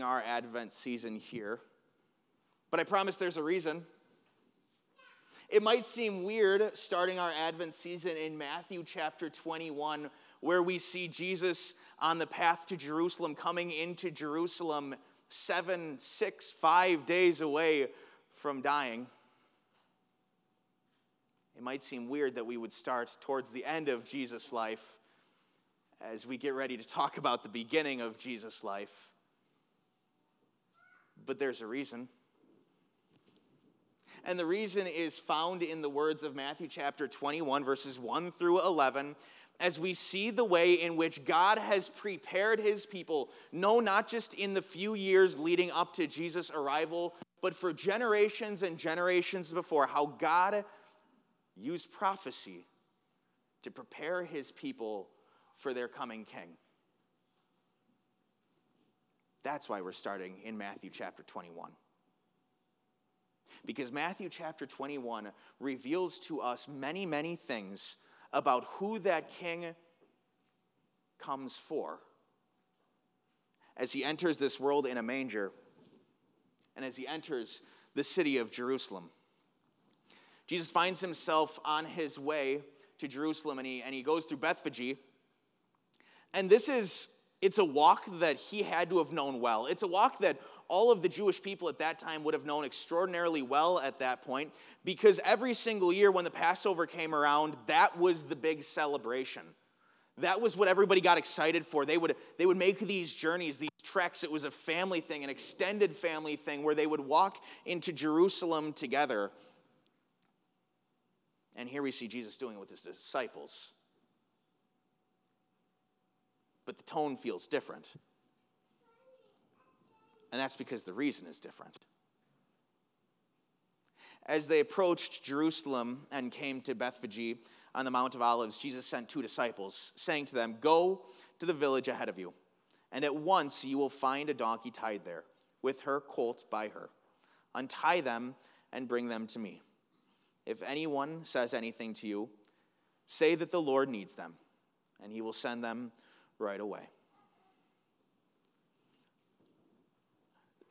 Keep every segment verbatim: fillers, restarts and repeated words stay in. during our Advent season here. But I promise there's a reason. It might seem weird starting our Advent season in Matthew chapter twenty-one, where we see Jesus on the path to Jerusalem, coming into Jerusalem seven, six, five days away from dying. It might seem weird that we would start towards the end of Jesus' life as we get ready to talk about the beginning of Jesus' life. But there's a reason. And the reason is found in the words of Matthew chapter twenty-one, verses one through eleven, as we see the way in which God has prepared his people, no, not just in the few years leading up to Jesus' arrival, but for generations and generations before, how God used prophecy to prepare his people for their coming king. That's why we're starting in Matthew chapter twenty-one. Because Matthew chapter twenty-one reveals to us many, many things about who that king comes for. As he enters this world in a manger, and as he enters the city of Jerusalem, Jesus finds himself on his way to Jerusalem, and he, and he goes through Bethphage. And this is, it's a walk that he had to have known well. It's a walk that all of the Jewish people at that time would have known extraordinarily well at that point, because every single year when the Passover came around, that was the big celebration. That was what everybody got excited for. They would, they would make these journeys, these treks. It was a family thing, an extended family thing, where they would walk into Jerusalem together. And here we see Jesus doing it with his disciples. But the tone feels different. And that's because the reason is different. As they approached Jerusalem and came to Bethphage on the Mount of Olives, Jesus sent two disciples, saying to them, "Go to the village ahead of you, and at once you will find a donkey tied there, with her colt by her. Untie them and bring them to me. If anyone says anything to you, say that the Lord needs them, and he will send them right away."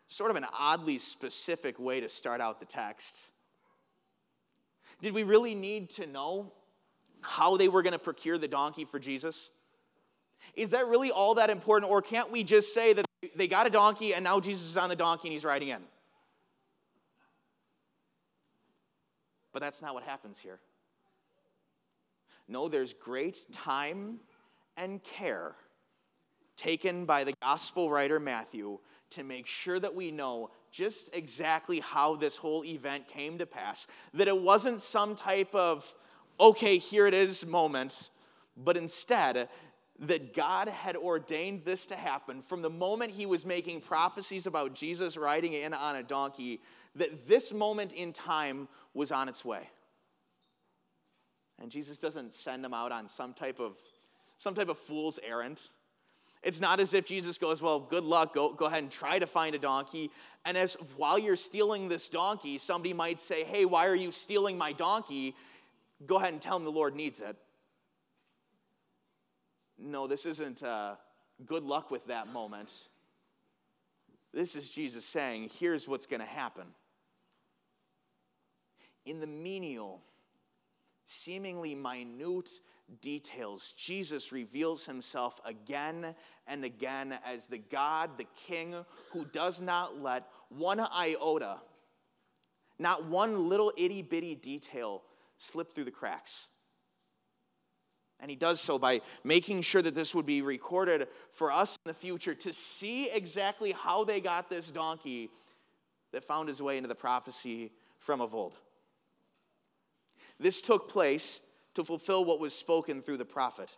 Sort of an oddly specific way to start out the text. Did we really need to know how they were going to procure the donkey for Jesus? Is that really all that important, or can't we just say that they got a donkey and now Jesus is on the donkey and he's riding in? But that's not what happens here. No, there's great time and care taken by the gospel writer Matthew to make sure that we know just exactly how this whole event came to pass. That it wasn't some type of, okay, here it is moment, but instead that God had ordained this to happen from the moment he was making prophecies about Jesus riding in on a donkey, that this moment in time was on its way. And Jesus doesn't send them out on some type of some type of fool's errand. It's not as if Jesus goes, well, good luck, go, go ahead and try to find a donkey. And as while you're stealing this donkey, somebody might say, hey, why are you stealing my donkey? Go ahead and tell him the Lord needs it. No, this isn't uh, good luck with that moment. This is Jesus saying, here's what's going to happen. In the menial, seemingly minute details, Jesus reveals himself again and again as the God, the King, who does not let one iota, not one little itty-bitty detail, slip through the cracks. And he does so by making sure that this would be recorded for us in the future to see exactly how they got this donkey that found his way into the prophecy from of old. This took place to fulfill what was spoken through the prophet.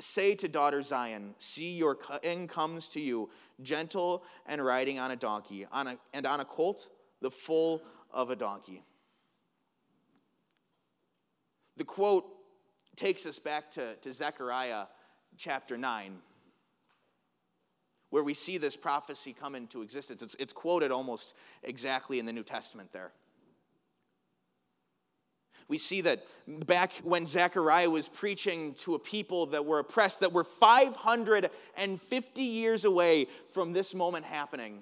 Say to daughter Zion, see your king comes to you, gentle and riding on a donkey, on a, and on a colt, the foal of a donkey. The quote takes us back to, to Zechariah chapter nine, where we see this prophecy come into existence. It's, it's quoted almost exactly in the New Testament there. We see that back when Zechariah was preaching to a people that were oppressed, that were five hundred fifty years away from this moment happening,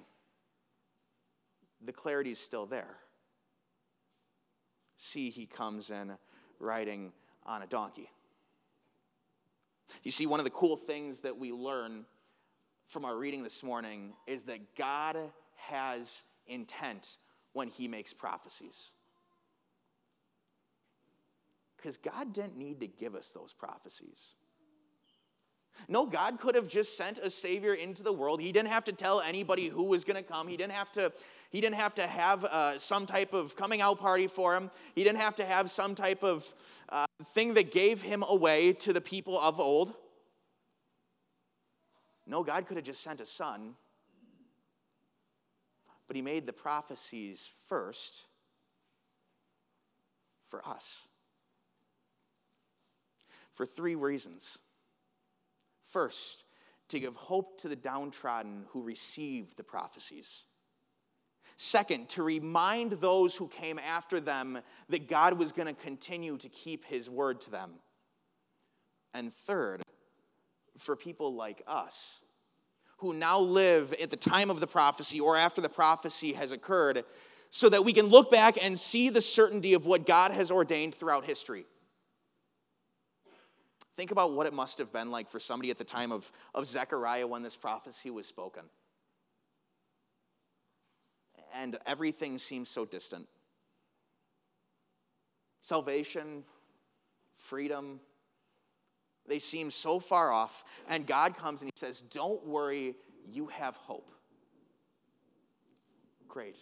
the clarity is still there. See, he comes in riding on a donkey. You see, one of the cool things that we learn from our reading this morning is that God has intent when he makes prophecies. Because God didn't need to give us those prophecies. No, God could have just sent a Savior into the world. He didn't have to tell anybody who was going to come. He didn't have to, he didn't have, to have uh, some type of coming out party for him. He didn't have to have some type of uh, thing that gave him away to the people of old. No, God could have just sent a son. But he made the prophecies first for us. For three reasons. First, to give hope to the downtrodden who received the prophecies. Second, to remind those who came after them that God was going to continue to keep his word to them. And third, for people like us who now live at the time of the prophecy or after the prophecy has occurred, so that we can look back and see the certainty of what God has ordained throughout history. Think about what it must have been like for somebody at the time of, of Zechariah when this prophecy was spoken. And everything seems so distant. Salvation, freedom, they seem so far off. And God comes and he says, don't worry, you have hope. Great.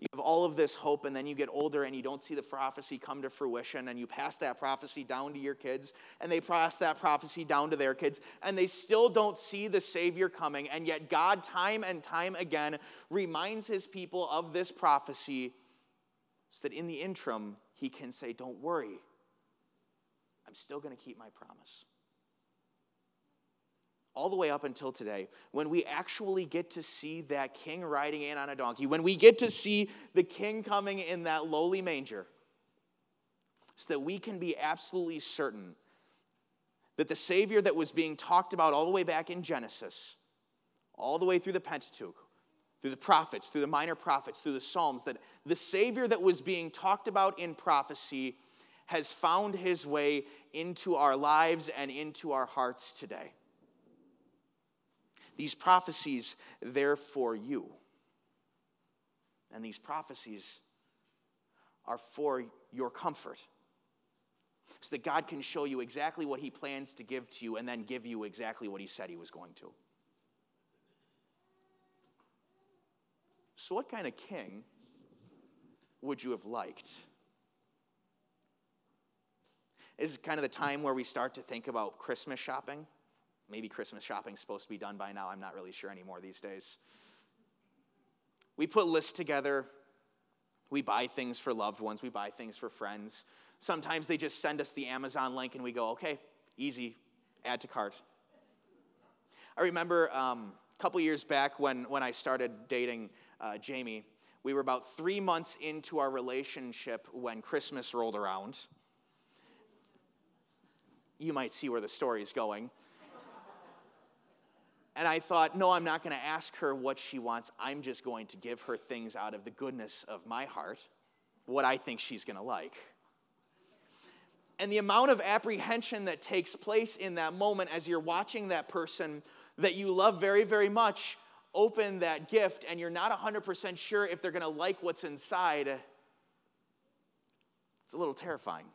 You have all of this hope, and then you get older and you don't see the prophecy come to fruition, and you pass that prophecy down to your kids, and they pass that prophecy down to their kids, and they still don't see the Savior coming. And yet God, time and time again, reminds his people of this prophecy so that in the interim, he can say, don't worry, I'm still going to keep my promise. All the way up until today, when we actually get to see that king riding in on a donkey, when we get to see the king coming in that lowly manger, so that we can be absolutely certain that the Savior that was being talked about all the way back in Genesis, all the way through the Pentateuch, through the prophets, through the minor prophets, through the Psalms, that the Savior that was being talked about in prophecy has found his way into our lives and into our hearts today. These prophecies, they're for you. And these prophecies are for your comfort, so that God can show you exactly what he plans to give to you and then give you exactly what he said he was going to. So what kind of king would you have liked? This is kind of the time where we start to think about Christmas shopping. Maybe Christmas shopping's supposed to be done by now. I'm not really sure anymore these days. We put lists together. We buy things for loved ones. We buy things for friends. Sometimes they just send us the Amazon link and we go, okay, easy, add to cart. I remember um, a couple years back when, when I started dating uh, Jamie, we were about three months into our relationship when Christmas rolled around. You might see where the story's going. And I thought, no, I'm not going to ask her what she wants. I'm just going to give her things out of the goodness of my heart, what I think she's going to like. And the amount of apprehension that takes place in that moment as you're watching that person that you love very, very much open that gift, and you're not one hundred percent sure if they're going to like what's inside, it's a little terrifying.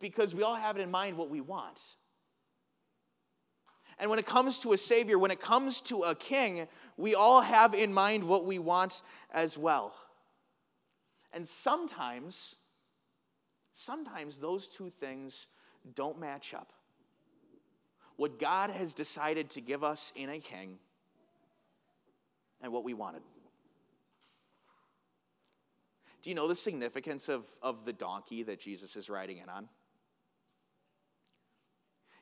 Because we all have it in mind what we want. And when it comes to a Savior, when it comes to a king, we all have in mind what we want as well. And sometimes, sometimes those two things don't match up. What God has decided to give us in a king and what we wanted. Do you know the significance of, of the donkey that Jesus is riding in on?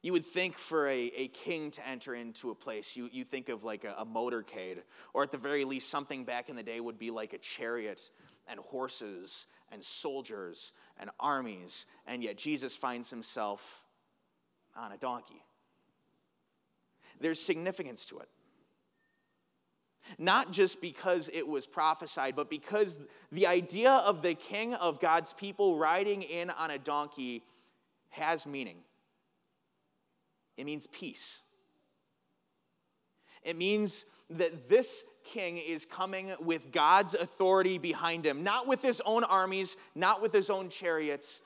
you would think for a, a king to enter into a place, you, you think of like a, a motorcade, or at the very least, something back in the day would be like a chariot and horses and soldiers and armies, and yet Jesus finds himself on a donkey. There's significance to it. Not just because it was prophesied, but because the idea of the king of God's people riding in on a donkey has meaning. It means peace. It means that this king is coming with God's authority behind him, not with his own armies, not with his own chariots,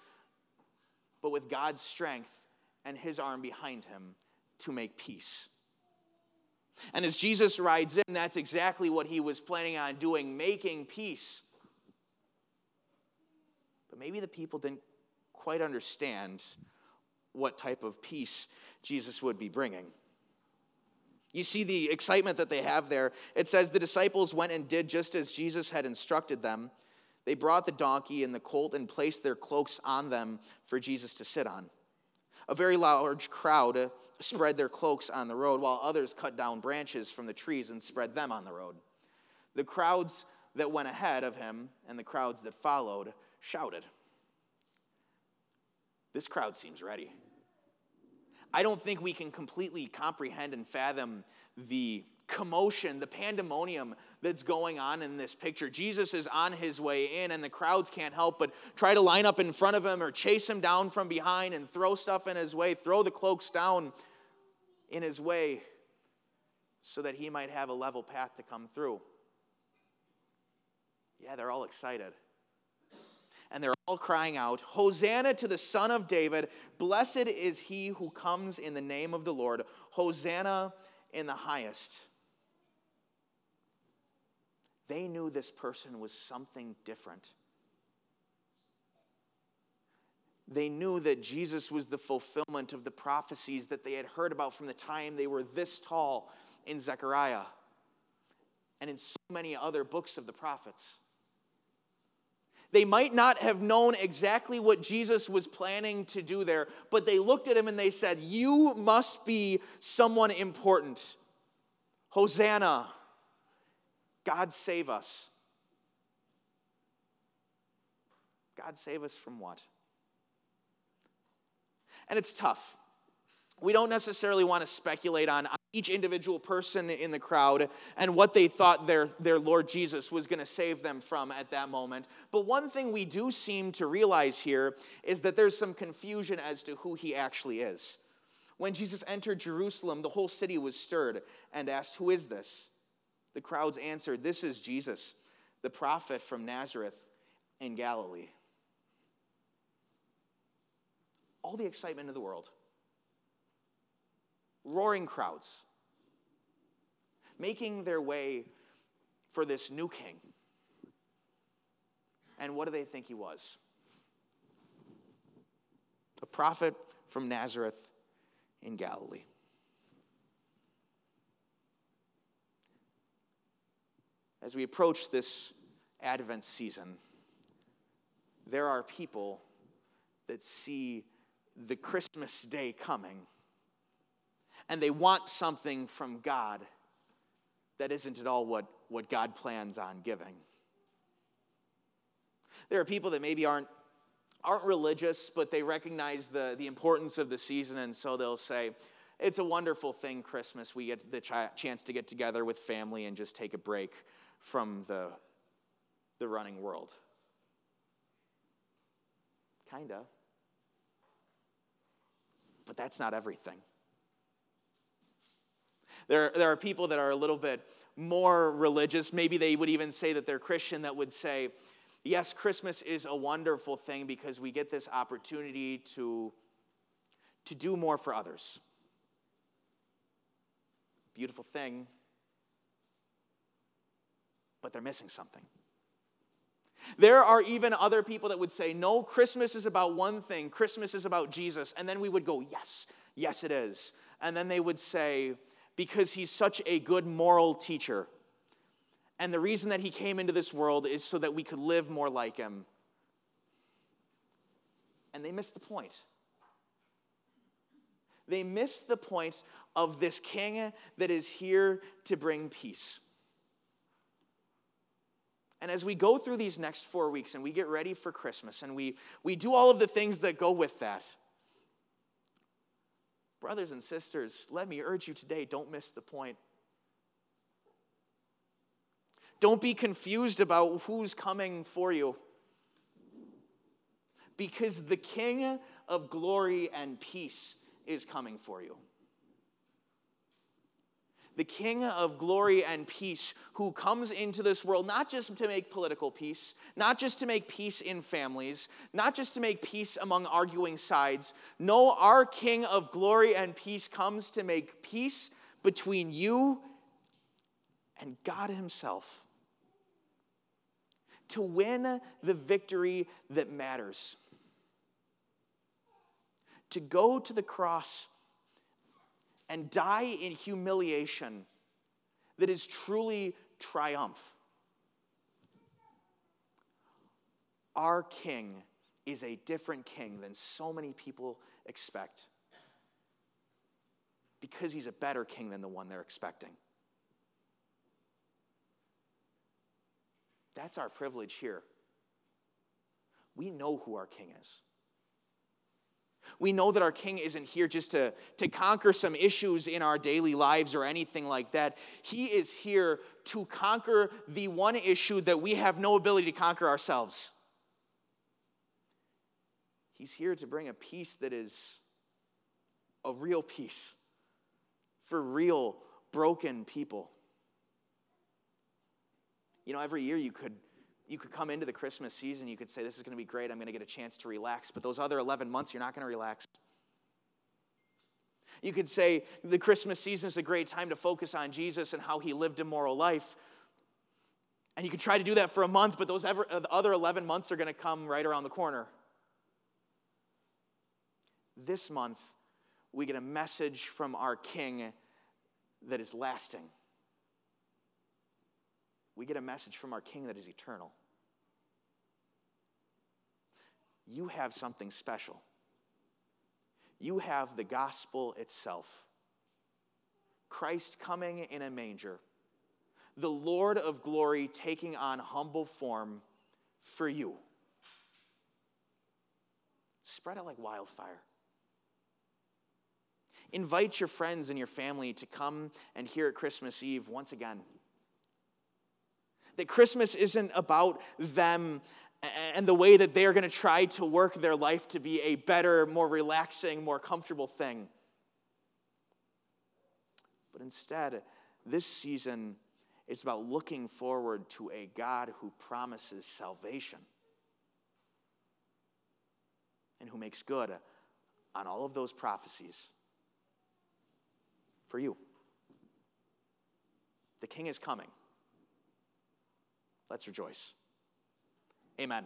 but with God's strength and his arm behind him to make peace. And as Jesus rides in, that's exactly what he was planning on doing, making peace. But maybe the people didn't quite understand what type of peace Jesus would be bringing. You see the excitement that they have there. It says, the disciples went and did just as Jesus had instructed them. They brought the donkey and the colt and placed their cloaks on them for Jesus to sit on. A very large crowd spread their cloaks on the road, while others cut down branches from the trees and spread them on the road. The crowds that went ahead of him and the crowds that followed shouted. This crowd seems ready. I don't think we can completely comprehend and fathom the commotion, the pandemonium that's going on in this picture. Jesus is on his way in, and the crowds can't help but try to line up in front of him or chase him down from behind and throw stuff in his way, throw the cloaks down in his way so that he might have a level path to come through. Yeah, they're all excited. And they're all crying out, Hosanna to the Son of David. Blessed is he who comes in the name of the Lord. Hosanna in the highest. They knew this person was something different. They knew that Jesus was the fulfillment of the prophecies that they had heard about from the time they were this tall in Zechariah and in so many other books of the prophets. They might not have known exactly what Jesus was planning to do there, but they looked at him and they said, you must be someone important. Hosanna. God save us. God save us from what? And it's tough. We don't necessarily want to speculate on each individual person in the crowd and what they thought their, their Lord Jesus was going to save them from at that moment. But one thing we do seem to realize here is that there's some confusion as to who he actually is. When Jesus entered Jerusalem, the whole city was stirred and asked, who is this? The crowds answered, this is Jesus, the prophet from Nazareth in Galilee. All the excitement in the world. Roaring crowds, making their way for this new king. And what do they think he was? A prophet from Nazareth in Galilee. As we approach this Advent season, there are people that see the Christmas day coming, and they want something from God that isn't at all what, what God plans on giving. There are people that maybe aren't, aren't religious, but they recognize the, the importance of the season, and so they'll say, it's a wonderful thing, Christmas. We get the ch- chance to get together with family and just take a break from the, the running world. Kinda. But that's not everything. There, there are people that are a little bit more religious. Maybe they would even say that they're Christian, that would say, yes, Christmas is a wonderful thing because we get this opportunity to, to do more for others. Beautiful thing, but they're missing something. There are even other people that would say, no, Christmas is about one thing. Christmas is about Jesus. And then we would go, yes, yes it is. And then they would say, because he's such a good moral teacher. And the reason that he came into this world is so that we could live more like him. And they missed the point. they miss the point of this king that is here to bring peace. And as we go through these next four weeks and we get ready for Christmas and we, we do all of the things that go with that, brothers and sisters, let me urge you today, don't miss the point. Don't be confused about who's coming for you. Because the King of glory and peace is coming for you. The King of glory and peace who comes into this world, not just to make political peace, not just to make peace in families, not just to make peace among arguing sides. No, our King of glory and peace comes to make peace between you and God himself. To win the victory that matters. To go to the cross and die in humiliation that is truly triumph. Our King is a different king than so many people expect, because he's a better king than the one they're expecting. That's our privilege here. We know who our King is. We know that our King isn't here just to, to conquer some issues in our daily lives or anything like that. He is here to conquer the one issue that we have no ability to conquer ourselves. He's here to bring a peace that is a real peace for real broken people. You know, every year you could You could come into the Christmas season, you could say, this is going to be great, I'm going to get a chance to relax. But those other eleven months, you're not going to relax. You could say, the Christmas season is a great time to focus on Jesus and how he lived a moral life. And you could try to do that for a month, but those ever, other eleven months are going to come right around the corner. This month, we get a message from our King that is lasting. We get a message from our King that is eternal. You have something special. You have the gospel itself. Christ coming in a manger. The Lord of glory taking on humble form for you. Spread it like wildfire. Invite your friends and your family to come and hear at Christmas Eve once again. That Christmas isn't about them and the way that they're going to try to work their life to be a better, more relaxing, more comfortable thing. But instead, this season is about looking forward to a God who promises salvation and who makes good on all of those prophecies for you. The King is coming. Let's rejoice. Amen.